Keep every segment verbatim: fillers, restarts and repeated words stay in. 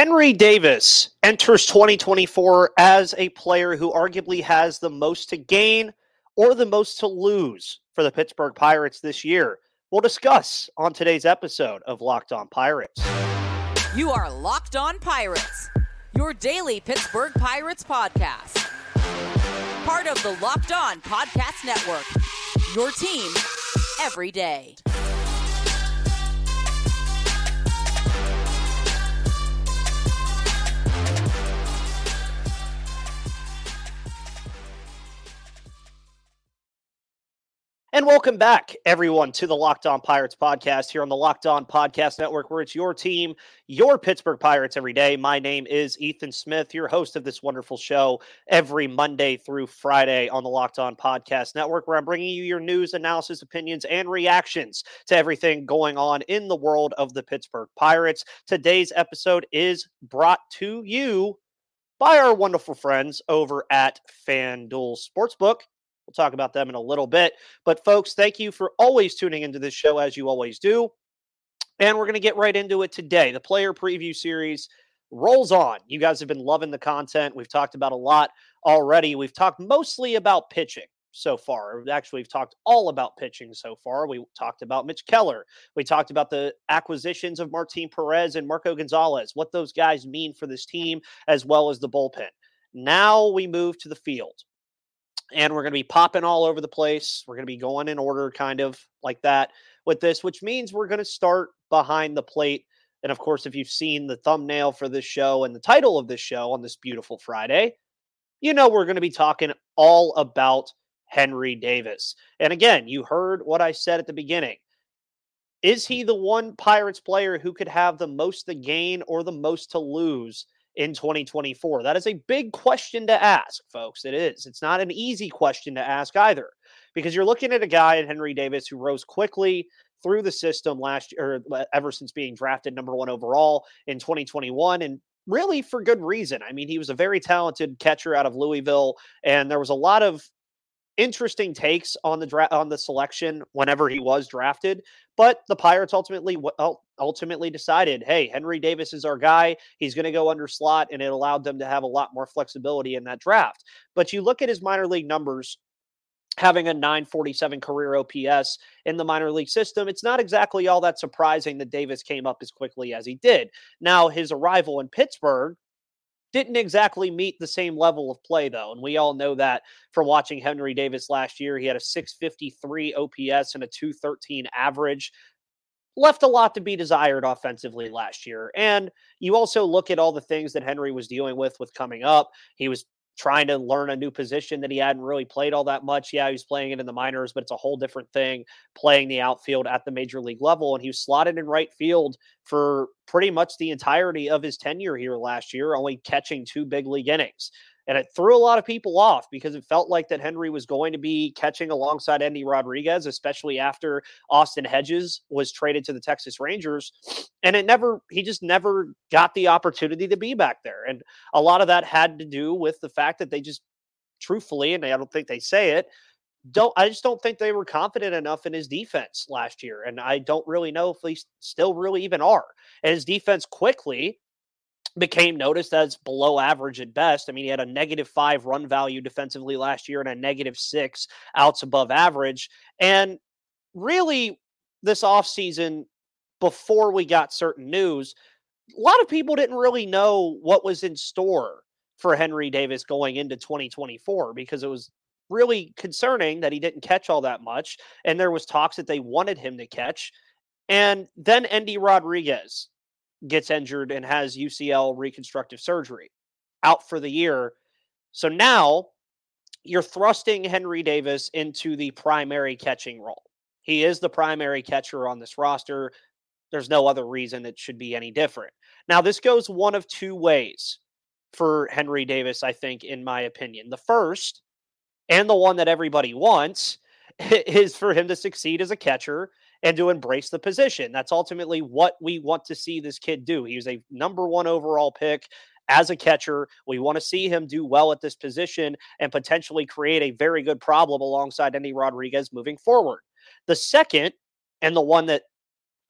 Henry Davis enters twenty twenty-four as a player who arguably has the most to gain or the most to lose for the Pittsburgh Pirates this year. We'll discuss on today's episode of Locked On Pirates. You are Locked On Pirates, your daily Pittsburgh Pirates podcast. Part of the Locked On Podcast Network, your team every day. And welcome back, everyone, to the Locked On Pirates podcast here on the Locked On Podcast Network, where it's your team, your Pittsburgh Pirates every day. My name is Ethan Smith, your host of this wonderful show every Monday through Friday on the Locked On Podcast Network, where I'm bringing you your news, analysis, opinions, and reactions to everything going on in the world of the Pittsburgh Pirates. Today's episode is brought to you by our wonderful friends over at FanDuel Sportsbook. We'll talk about them in a little bit. But folks, thank you for always tuning into this show as you always do. And we're going to get right into it today. The player preview series rolls on. You guys have been loving the content. We've talked about a lot already. We've talked mostly about pitching so far. Actually, we've talked all about pitching so far. We talked about Mitch Keller. We talked about the acquisitions of Martin Perez and Marco Gonzalez, what those guys mean for this team, as well as the bullpen. Now we move to the field. And we're going to be popping all over the place. We're going to be going in order kind of like that with this, which means we're going to start behind the plate. And of course, if you've seen the thumbnail for this show and the title of this show on this beautiful Friday, you know we're going to be talking all about Henry Davis. And again, you heard what I said at the beginning. Is he the one Pirates player who could have the most to gain or the most to lose in twenty twenty-four? That is a big question to ask, folks. It is. It's not an easy question to ask either, because you're looking at a guy in Henry Davis who rose quickly through the system last year, or ever since being drafted number one overall in twenty twenty-one, and really for good reason. I mean, he was a very talented catcher out of Louisville, and there was a lot of interesting takes on the draft, on the selection whenever he was drafted, but the Pirates ultimately ultimately decided, hey, Henry Davis is our guy. He's going to go under slot, and it allowed them to have a lot more flexibility in that draft. But you look at his minor league numbers, having a nine forty-seven career O P S in the minor league system, it's not exactly all that surprising that Davis came up as quickly as he did. Now, his arrival in Pittsburgh didn't exactly meet the same level of play, though. And we all know that from watching Henry Davis last year. He had a six fifty-three O P S and a two thirteen average. Left a lot to be desired offensively last year. And you also look at all the things that Henry was dealing with with coming up. He was trying to learn a new position that he hadn't really played all that much. Yeah, he was playing it in the minors, but it's a whole different thing playing the outfield at the major league level. And he was slotted in right field for pretty much the entirety of his tenure here last year, only catching two big league innings. And it threw a lot of people off because it felt like that Henry was going to be catching alongside Endy Rodriguez, especially after Austin Hedges was traded to the Texas Rangers. And it never, he just never got the opportunity to be back there. And a lot of that had to do with the fact that they just truthfully, and I don't think they say it, don't, I just don't think they were confident enough in his defense last year. And I don't really know if they still really even are. And his defense quickly became noticed as below average at best. I mean, he had a negative five run value defensively last year and a negative six outs above average. And really, this offseason, before we got certain news, a lot of people didn't really know what was in store for Henry Davis going into twenty twenty-four, because it was really concerning that he didn't catch all that much. And there was talks that they wanted him to catch. And then Endy Rodriguez gets injured and has U C L reconstructive surgery, out for the year. So now you're thrusting Henry Davis into the primary catching role. He is the primary catcher on this roster. There's no other reason it should be any different. Now, this goes one of two ways for Henry Davis, I think, in my opinion. The first, and the one that everybody wants, is for him to succeed as a catcher and to embrace the position. That's ultimately what we want to see this kid do. He was a number one overall pick as a catcher. We want to see him do well at this position and potentially create a very good problem alongside Endy Rodriguez moving forward. The second, and the one that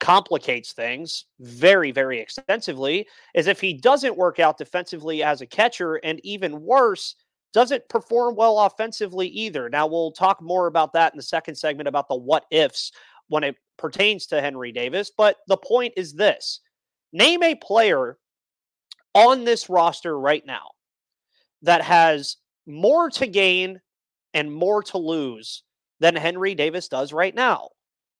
complicates things very, very extensively is if he doesn't work out defensively as a catcher, and even worse, doesn't perform well offensively either. Now, we'll talk more about that in the second segment about the what-ifs when it pertains to Henry Davis, but the point is this. Name a player on this roster right now that has more to gain and more to lose than Henry Davis does right now.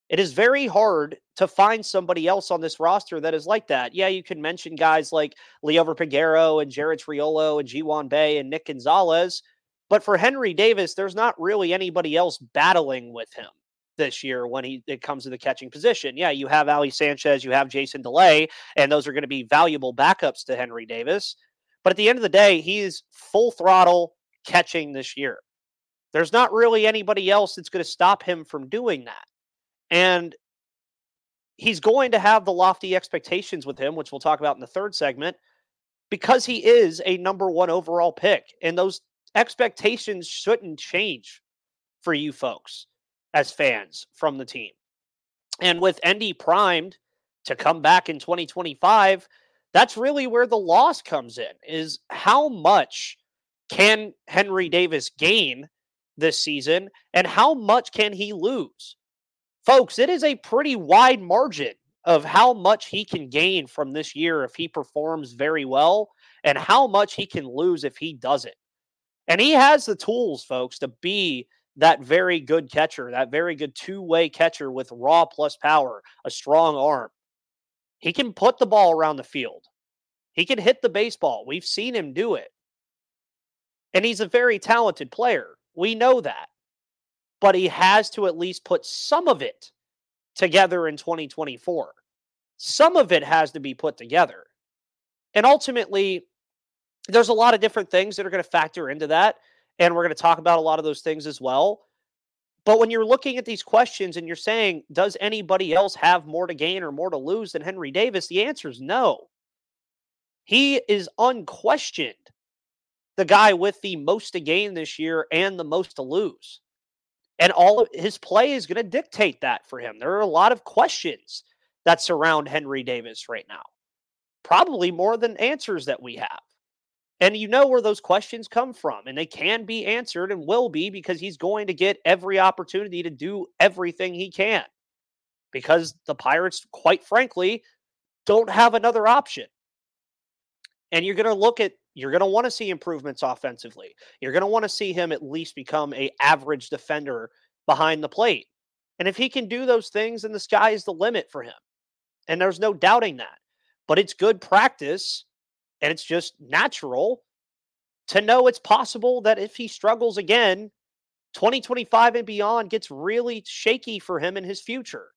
It is very hard to find somebody else on this roster that is like that. Yeah, you can mention guys like Liover Peguero and Jared Triolo and Ji-Hwan Bae and Nick Gonzalez, but for Henry Davis, there's not really anybody else battling with him this year when he, it comes to the catching position. Yeah, you have Ali Sanchez, you have Jason DeLay, and those are going to be valuable backups to Henry Davis. But at the end of the day, he's full throttle catching this year. There's not really anybody else that's going to stop him from doing that. And he's going to have the lofty expectations with him, which we'll talk about in the third segment, because he is a number one overall pick. And those expectations shouldn't change for you folks as fans from the team. And with Endy primed to come back in twenty twenty-five, that's really where the loss comes in, is how much can Henry Davis gain this season and how much can he lose? Folks, it is a pretty wide margin of how much he can gain from this year if he performs very well and how much he can lose if he doesn't. And he has the tools, folks, to be that very good catcher, that very good two-way catcher with raw plus power, a strong arm. He can put the ball around the field. He can hit the baseball. We've seen him do it. And he's a very talented player. We know that. But he has to at least put some of it together in twenty twenty-four. Some of it has to be put together. And ultimately, there's a lot of different things that are going to factor into that. And we're going to talk about a lot of those things as well. But when you're looking at these questions and you're saying, does anybody else have more to gain or more to lose than Henry Davis? The answer is no. He is unquestioned the guy with the most to gain this year and the most to lose. And all of his play is going to dictate that for him. There are a lot of questions that surround Henry Davis right now, probably more than answers that we have. And you know where those questions come from, and they can be answered and will be, because he's going to get every opportunity to do everything he can, because the Pirates, quite frankly, don't have another option. And you're going to look at You're going to want to see improvements offensively. You're going to want to see him at least become an average defender behind the plate. And if he can do those things, then the sky is the limit for him. And there's no doubting that. But it's good practice, and it's just natural to know it's possible that if he struggles again, twenty twenty-five and beyond gets really shaky for him in his future.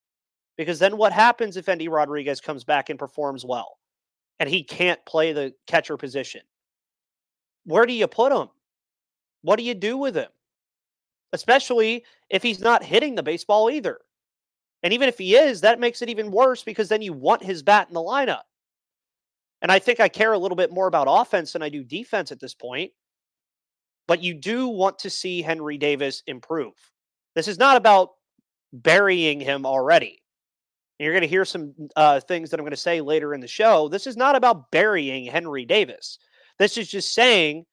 Because then what happens if Endy Rodriguez comes back and performs well, and he can't play the catcher position? Where do you put him? What do you do with him? Especially if he's not hitting the baseball either. And even if he is, that makes it even worse, because then you want his bat in the lineup. And I think I care a little bit more about offense than I do defense at this point. But you do want to see Henry Davis improve. This is not about burying him already. And you're going to hear some uh, things that I'm going to say later in the show. This is not about burying Henry Davis. This is just saying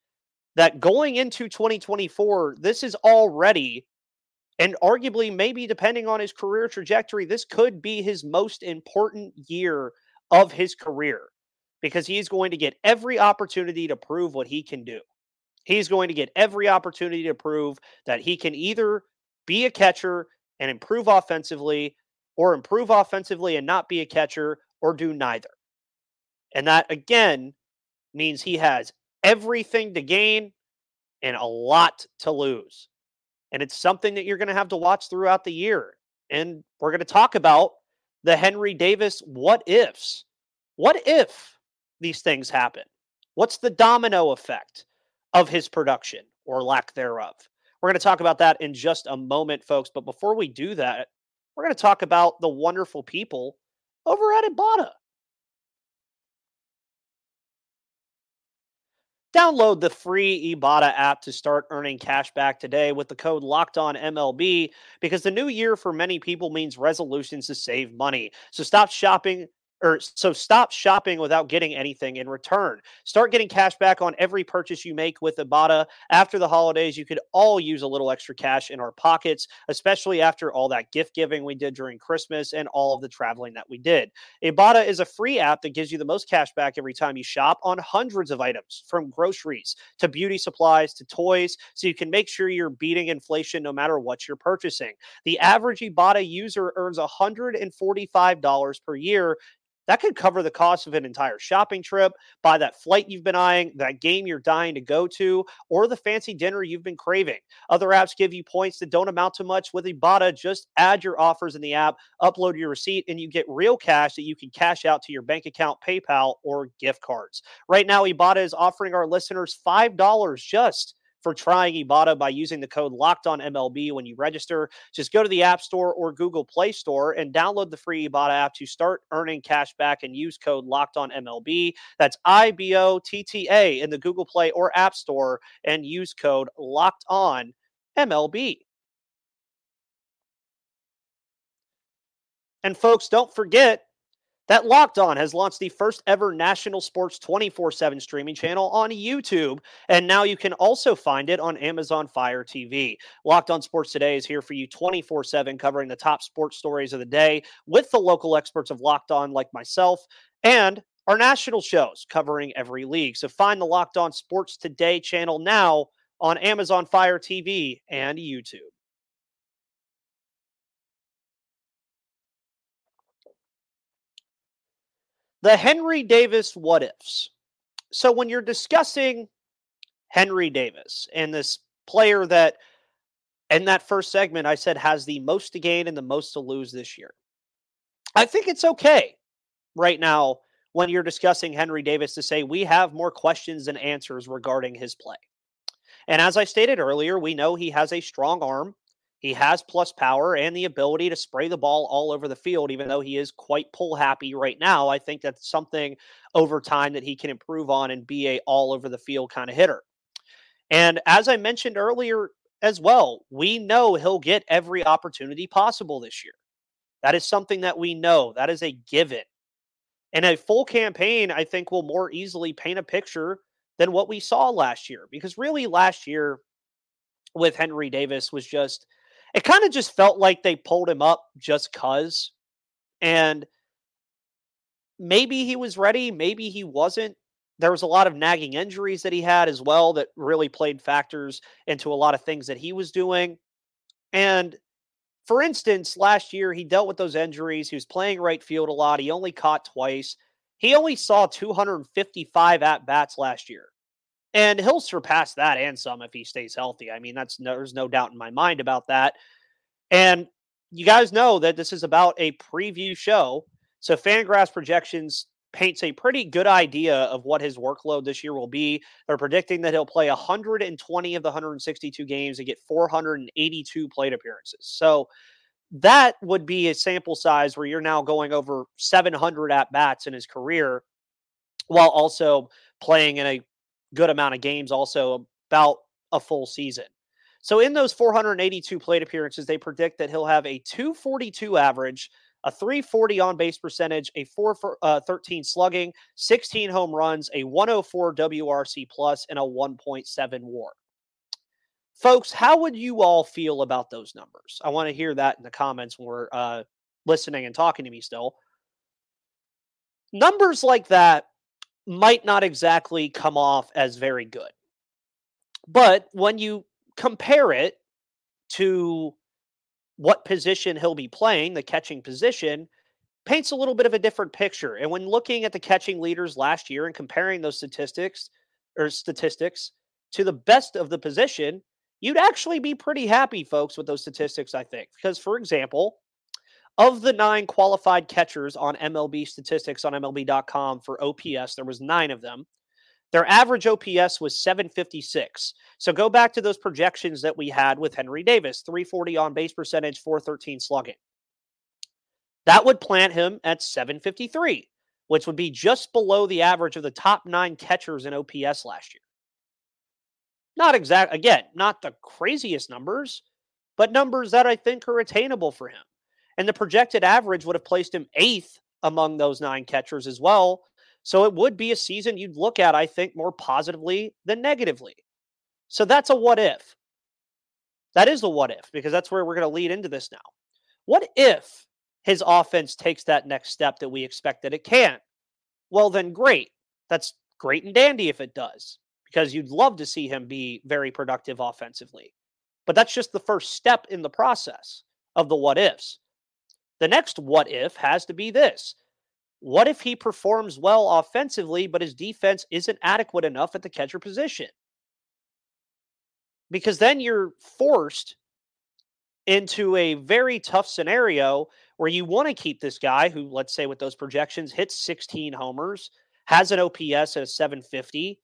that going into twenty twenty-four, this is already, and arguably maybe depending on his career trajectory, this could be his most important year of his career, because he's going to get every opportunity to prove what he can do. He's going to get every opportunity to prove that he can either be a catcher and improve offensively, or improve offensively and not be a catcher, or do neither. And that, again, means he has everything to gain and a lot to lose. And it's something that you're going to have to watch throughout the year. And we're going to talk about the Henry Davis what ifs. What if these things happen? What's the domino effect of his production or lack thereof? We're going to talk about that in just a moment, folks. But before we do that, we're going to talk about the wonderful people over at Ibotta. Download the free Ibotta app to start earning cash back today with the code LOCKEDONMLB, because the new year for many people means resolutions to save money. So stop shopping or so stop shopping without getting anything in return. Start getting cash back on every purchase you make with Ibotta. After the holidays, you could all use a little extra cash in our pockets, especially after all that gift giving we did during Christmas and all of the traveling that we did. Ibotta is a free app that gives you the most cash back every time you shop on hundreds of items, from groceries to beauty supplies to toys, so you can make sure you're beating inflation no matter what you're purchasing. The average Ibotta user earns one hundred forty-five dollars per year. That could cover the cost of an entire shopping trip, buy that flight you've been eyeing, that game you're dying to go to, or the fancy dinner you've been craving. Other apps give you points that don't amount to much. With Ibotta, just add your offers in the app, upload your receipt, and you get real cash that you can cash out to your bank account, PayPal, or gift cards. Right now, Ibotta is offering our listeners five dollars just for trying Ibotta by using the code LOCKEDONMLB when you register. Just go to the App Store or Google Play Store and download the free Ibotta app to start earning cash back and use code LOCKEDONMLB. That's I B O T T A in the Google Play or App Store and use code LOCKEDONMLB. And folks, don't forget that Locked On has launched the first ever national sports twenty-four seven streaming channel on YouTube, and now you can also find it on Amazon Fire T V. Locked On Sports Today is here for you twenty-four seven, covering the top sports stories of the day with the local experts of Locked On like myself, and our national shows covering every league. So find the Locked On Sports Today channel now on Amazon Fire T V and YouTube. The Henry Davis what-ifs. So when you're discussing Henry Davis and this player that, in that first segment, I said has the most to gain and the most to lose this year, I think it's okay right now when you're discussing Henry Davis to say we have more questions than answers regarding his play. And as I stated earlier, we know he has a strong arm. He has plus power and the ability to spray the ball all over the field, even though he is quite pull happy right now. I think that's something over time that he can improve on and be a all over the field kind of hitter. And as I mentioned earlier as well, we know he'll get every opportunity possible this year. That is something that we know. That is a given. And a full campaign, I think, will more easily paint a picture than what we saw last year, because really last year with Henry Davis was just, it kind of just felt like they pulled him up just because, and maybe he was ready, maybe he wasn't. There was a lot of nagging injuries that he had as well that really played factors into a lot of things that he was doing. And for instance, last year he dealt with those injuries. He was playing right field a lot. He only caught twice. He only saw two hundred fifty-five at-bats last year. And he'll surpass that and some if he stays healthy. I mean, that's no, there's no doubt in my mind about that. And you guys know that this is about a preview show. So Fangrass Projections paints a pretty good idea of what his workload this year will be. They're predicting that he'll play one hundred twenty of the one hundred sixty-two games and get four hundred eighty-two plate appearances. So that would be a sample size where you're now going over seven hundred at-bats in his career while also playing in a good amount of games, also about a full season. So in those four hundred eighty-two plate appearances, they predict that he'll have a two forty-two average, a three forty on-base percentage, a four thirteen slugging, sixteen home runs, a one oh four W R C plus, and a one point seven WAR. Folks, how would you all feel about those numbers? I want to hear that in the comments when we're uh, listening and talking to me still. Numbers like that might not exactly come off as very good. But when you compare it to what position he'll be playing, the catching position paints a little bit of a different picture. And when looking at the catching leaders last year and comparing those statistics or statistics to the best of the position, you'd actually be pretty happy, folks, with those statistics, I think. Because, for example, of the nine qualified catchers on M L B statistics on M L B dot com for O P S, there was nine of them. Their average O P S was seven fifty-six. So go back to those projections that we had with Henry Davis, three forty on-base percentage, four thirteen slugging. That would plant him at seven fifty-three, which would be just below the average of the top nine catchers in O P S last year. Not exact, again, not the craziest numbers, but numbers that I think are attainable for him. And the projected average would have placed him eighth among those nine catchers as well. So it would be a season you'd look at, I think, more positively than negatively. So that's a what if. That is the what if, because that's where we're going to lead into this now. What if his offense takes that next step that we expect that it can? Well, then great. That's great and dandy if it does, because you'd love to see him be very productive offensively. But that's just the first step in the process of the what ifs. The next what if has to be this. What if he performs well offensively, but his defense isn't adequate enough at the catcher position? Because then you're forced into a very tough scenario where you want to keep this guy who, let's say with those projections, hits sixteen homers, has an O P S at a seven fifty,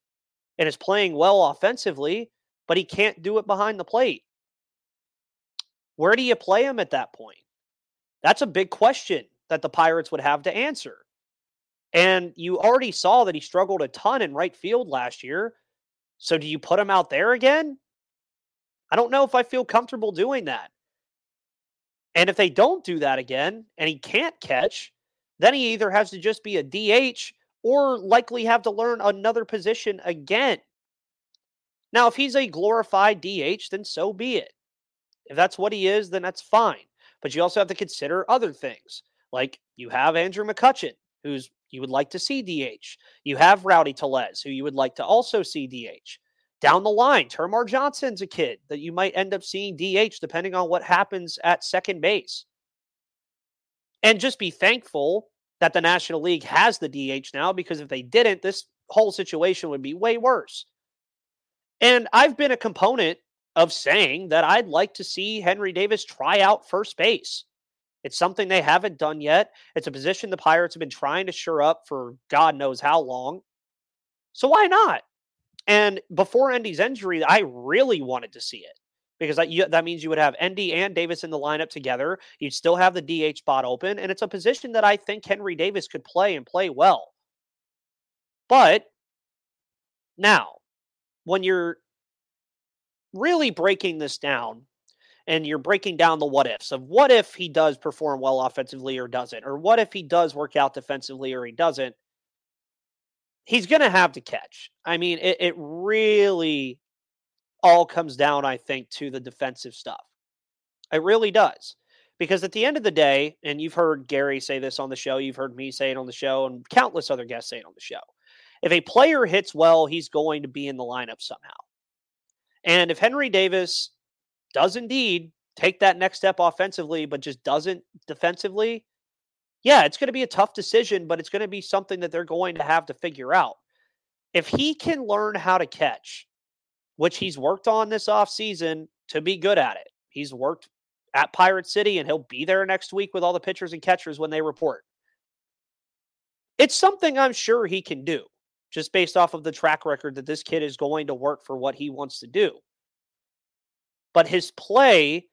and is playing well offensively, but he can't do it behind the plate. Where do you play him at that point? That's a big question that the Pirates would have to answer. And you already saw that he struggled a ton in right field last year. So do you put him out there again? I don't know if I feel comfortable doing that. And if they don't do that again, and he can't catch, then he either has to just be a D H or likely have to learn another position again. Now, if he's a glorified D H, then so be it. If that's what he is, then that's fine. But you also have to consider other things. Like you have Andrew McCutcheon, who's you would like to see D H. You have Rowdy Telez, who you would like to also see D H. Down the line, Termar Johnson's a kid that you might end up seeing D H depending on what happens at second base. And just be thankful that the National League has the D H now, because if they didn't, this whole situation would be way worse. And I've been a component of saying that I'd like to see Henry Davis try out first base. It's something they haven't done yet. It's a position the Pirates have been trying to shore up for God knows how long. So why not? And before Endy's injury, I really wanted to see it, because that, that means you would have Endy and Davis in the lineup together. You'd still have the D H spot open, and it's a position that I think Henry Davis could play and play well. But now, when you're really breaking this down, and you're breaking down the what ifs of what if he does perform well offensively or doesn't, or what if he does work out defensively or he doesn't, he's going to have to catch. I mean, it, it really all comes down, I think, to the defensive stuff. It really does. Because at the end of the day, and you've heard Gary say this on the show, you've heard me say it on the show, and countless other guests say it on the show. If a player hits well, he's going to be in the lineup somehow. And if Henry Davis does indeed take that next step offensively, but just doesn't defensively, yeah, it's going to be a tough decision, but it's going to be something that they're going to have to figure out. If he can learn how to catch, which he's worked on this offseason to be good at it. He's worked at Pirate City, and he'll be there next week with all the pitchers and catchers when they report. It's something I'm sure he can do, just based off of the track record that this kid is going to work for what he wants to do. But his play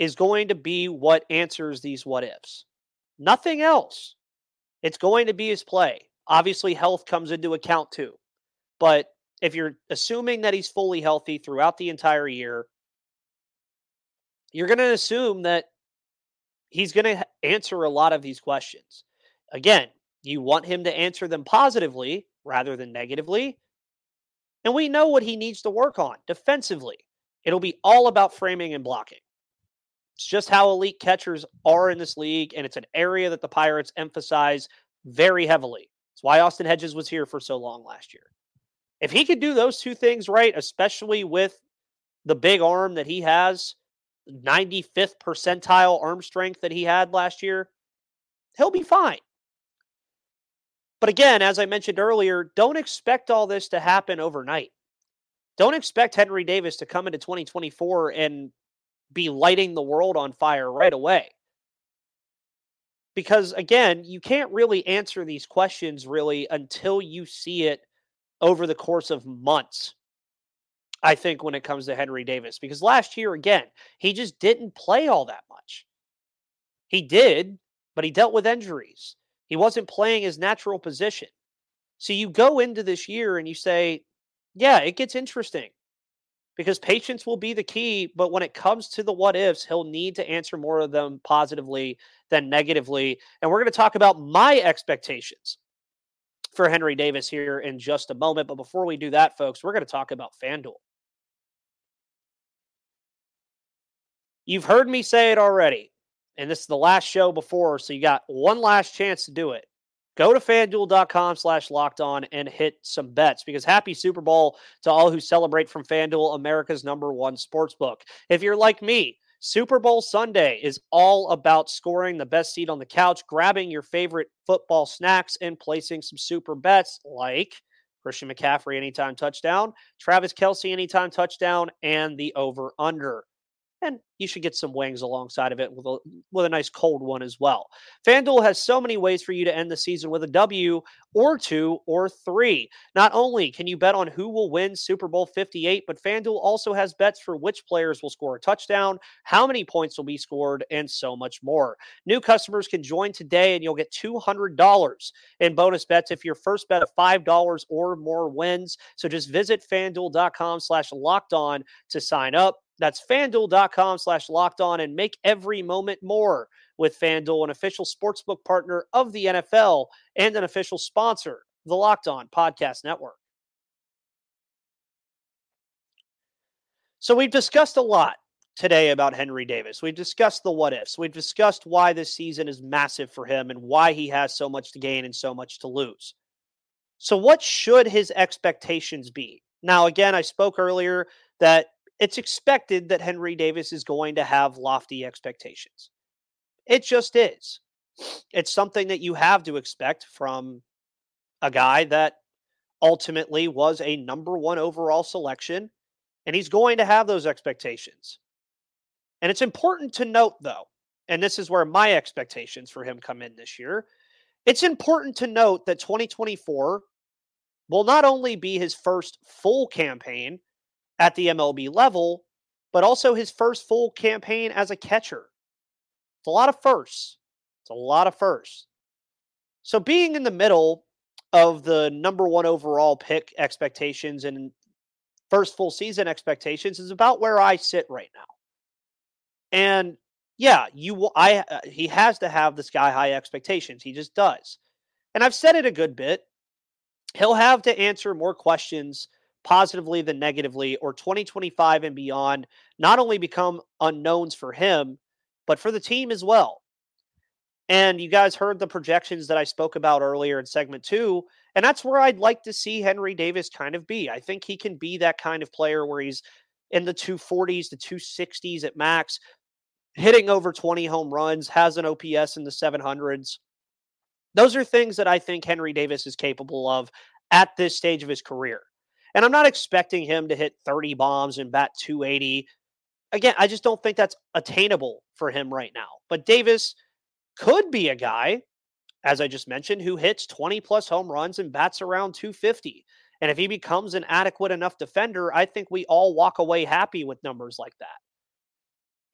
is going to be what answers these what-ifs. Nothing else. It's going to be his play. Obviously, health comes into account too. But if you're assuming that he's fully healthy throughout the entire year, you're going to assume that he's going to answer a lot of these questions. Again, you want him to answer them positively rather than negatively. And we know what he needs to work on defensively. It'll be all about framing and blocking. It's just how elite catchers are in this league, and it's an area that the Pirates emphasize very heavily. It's why Austin Hedges was here for so long last year. If he could do those two things right, especially with the big arm that he has, ninety-fifth percentile arm strength that he had last year, he'll be fine. But again, as I mentioned earlier, don't expect all this to happen overnight. Don't expect Henry Davis to come into twenty twenty-four and be lighting the world on fire right away. Because again, you can't really answer these questions really until you see it over the course of months, I think, when it comes to Henry Davis. Because last year, again, he just didn't play all that much. He did, but he dealt with injuries. He wasn't playing his natural position. So you go into this year and you say, yeah, it gets interesting. because patience will be the key. But when it comes to the what ifs, he'll need to answer more of them positively than negatively. And we're going to talk about my expectations for Henry Davis here in just a moment. But before we do that, folks, we're going to talk about FanDuel. You've heard me say it already, and this is the last show before, so you got one last chance to do it. Go to FanDuel.com slash locked on and hit some bets, because happy Super Bowl to all who celebrate from FanDuel, America's number one sportsbook. If you're like me, Super Bowl Sunday is all about scoring the best seat on the couch, grabbing your favorite football snacks, and placing some super bets like Christian McCaffrey anytime touchdown, Travis Kelce anytime touchdown, and the over-under. And you should get some wings alongside of it with a, with a nice cold one as well. FanDuel has so many ways for you to end the season with a W or two or three. Not only can you bet on who will win Super Bowl fifty-eight, but FanDuel also has bets for which players will score a touchdown, how many points will be scored, and so much more. New customers can join today and you'll get two hundred dollars in bonus bets if your first bet of five dollars or more wins. So just visit FanDuel.com slash locked on to sign up. That's FanDuel.com slash locked on and make every moment more with FanDuel, an official sportsbook partner of the N F L and an official sponsor of the Locked On Podcast Network. So we've discussed a lot today about Henry Davis. We've discussed the what ifs. We've discussed why this season is massive for him and why he has so much to gain and so much to lose. So what should his expectations be? Now, again, I spoke earlier that it's expected that Henry Davis is going to have lofty expectations. It just is. It's something that you have to expect from a guy that ultimately was a number one overall selection, and he's going to have those expectations. And it's important to note, though, and this is where my expectations for him come in this year, it's important to note that twenty twenty-four will not only be his first full campaign at the M L B level, but also his first full campaign as a catcher. It's a lot of firsts. It's a lot of firsts. So being in the middle of the number one overall pick expectations and first full season expectations is about where I sit right now. And yeah, you will, I uh, he has to have the sky high expectations. He just does. And I've said it a good bit. He'll have to answer more questions positively than negatively, or twenty twenty-five and beyond not only become unknowns for him, but for the team as well. And you guys heard the projections that I spoke about earlier in segment two, and that's where I'd like to see Henry Davis kind of be. I think he can be that kind of player where he's in the two forties to two sixties at max, hitting over twenty home runs, has an O P S in the seven hundreds. Those are things that I think Henry Davis is capable of at this stage of his career. And I'm not expecting him to hit thirty bombs and bat two eighty. Again, I just don't think that's attainable for him right now. But Davis could be a guy, as I just mentioned, who hits twenty plus home runs and bats around two fifty. And if he becomes an adequate enough defender, I think we all walk away happy with numbers like that.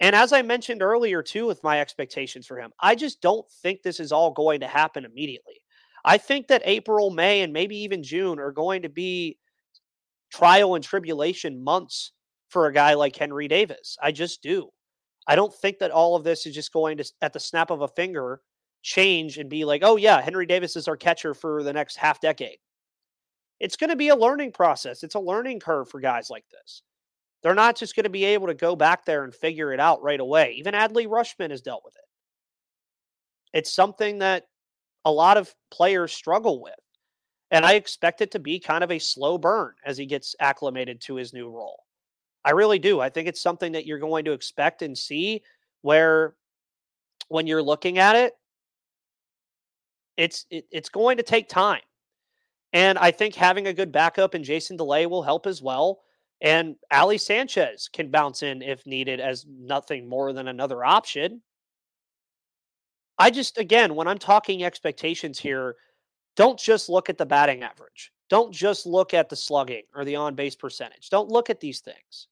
And as I mentioned earlier, too, with my expectations for him, I just don't think this is all going to happen immediately. I think that April, May, and maybe even June are going to be trial and tribulation months for a guy like Henry Davis. I just do. I don't think that all of this is just going to, at the snap of a finger, change and be like, oh yeah, Henry Davis is our catcher for the next half decade. It's going to be a learning process. It's a learning curve for guys like this. They're not just going to be able to go back there and figure it out right away. Even Adley Rutschman has dealt with it. It's something that a lot of players struggle with. And I expect it to be kind of a slow burn as he gets acclimated to his new role. I really do. I think it's something that you're going to expect and see where when you're looking at it, it's it, it's going to take time. And I think having a good backup in Jason DeLay will help as well. And Ali Sanchez can bounce in if needed as nothing more than another option. I just, again, when I'm talking expectations here, don't just look at the batting average. Don't just look at the slugging or the on-base percentage. Don't look at these things.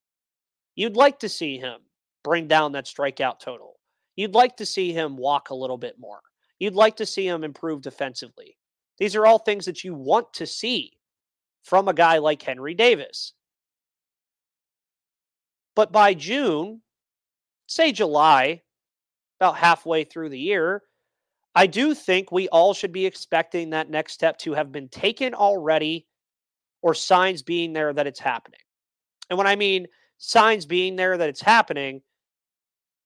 You'd like to see him bring down that strikeout total. You'd like to see him walk a little bit more. You'd like to see him improve defensively. These are all things that you want to see from a guy like Henry Davis. But by June, say July, about halfway through the year, I do think we all should be expecting that next step to have been taken already, or signs being there that it's happening. And when I mean signs being there that it's happening,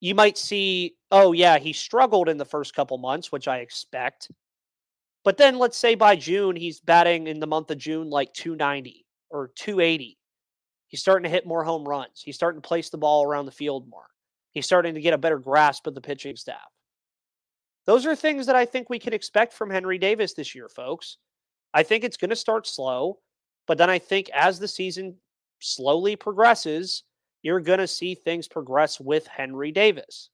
you might see, oh yeah, he struggled in the first couple months, which I expect. But then let's say by June, he's batting in the month of June like two ninety or two eighty. He's starting to hit more home runs. He's starting to place the ball around the field more. He's starting to get a better grasp of the pitching staff. Those are things that I think we can expect from Henry Davis this year, folks. I think it's going to start slow, but then I think as the season slowly progresses, you're going to see things progress with Henry Davis.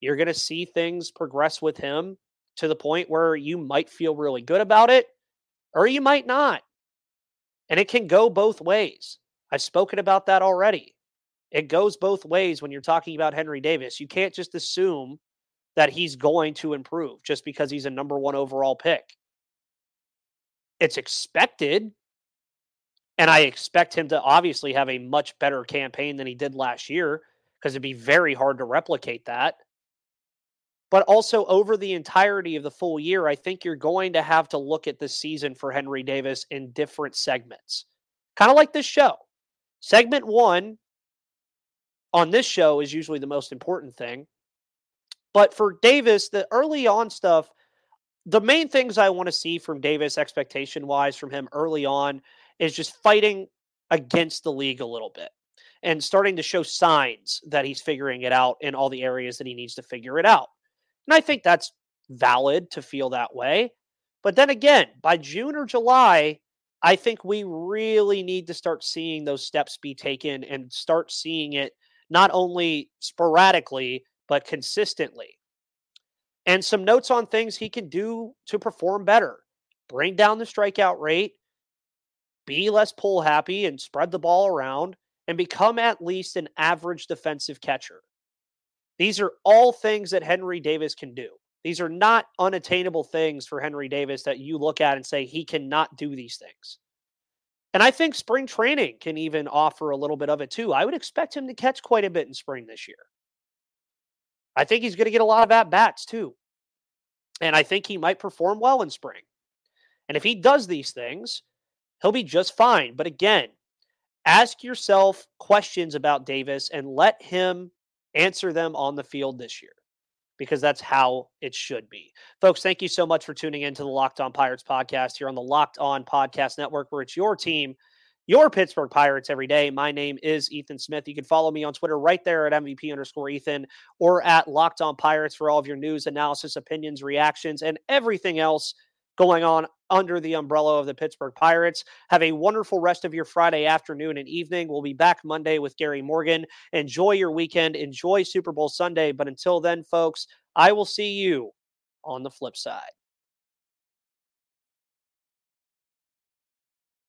You're going to see things progress with him to the point where you might feel really good about it, or you might not. And it can go both ways. I've spoken about that already. It goes both ways when you're talking about Henry Davis. You can't just assume that he's going to improve just because he's a number one overall pick. It's expected, and I expect him to obviously have a much better campaign than he did last year, because it'd be very hard to replicate that. But also over the entirety of the full year, I think you're going to have to look at this season for Henry Davis in different segments. Kind of like this show. Segment one on this show is usually the most important thing. But for Davis, the early on stuff, the main things I want to see from Davis expectation-wise from him early on is just fighting against the league a little bit and starting to show signs that he's figuring it out in all the areas that he needs to figure it out. And I think that's valid to feel that way. But then again, by June or July, I think we really need to start seeing those steps be taken and start seeing it not only sporadically, but consistently. And some notes on things he can do to perform better. Bring down the strikeout rate, be less pull happy and spread the ball around, and become at least an average defensive catcher. These are all things that Henry Davis can do. These are not unattainable things for Henry Davis that you look at and say he cannot do these things. And I think spring training can even offer a little bit of it too. I would expect him to catch quite a bit in spring this year. I think he's going to get a lot of at-bats too. And I think he might perform well in spring. And if he does these things, he'll be just fine. But again, ask yourself questions about Davis and let him answer them on the field this year, because that's how it should be. Folks, thank you so much for tuning in to the Locked On Pirates podcast here on the Locked On Podcast Network, where it's your team, your Pittsburgh Pirates every day. My name is Ethan Smith. You can follow me on Twitter right there at M V P underscore Ethan or at Locked On Pirates for all of your news, analysis, opinions, reactions, and everything else going on under the umbrella of the Pittsburgh Pirates. Have a wonderful rest of your Friday afternoon and evening. We'll be back Monday with Gary Morgan. Enjoy your weekend. Enjoy Super Bowl Sunday. But until then, folks, I will see you on the flip side.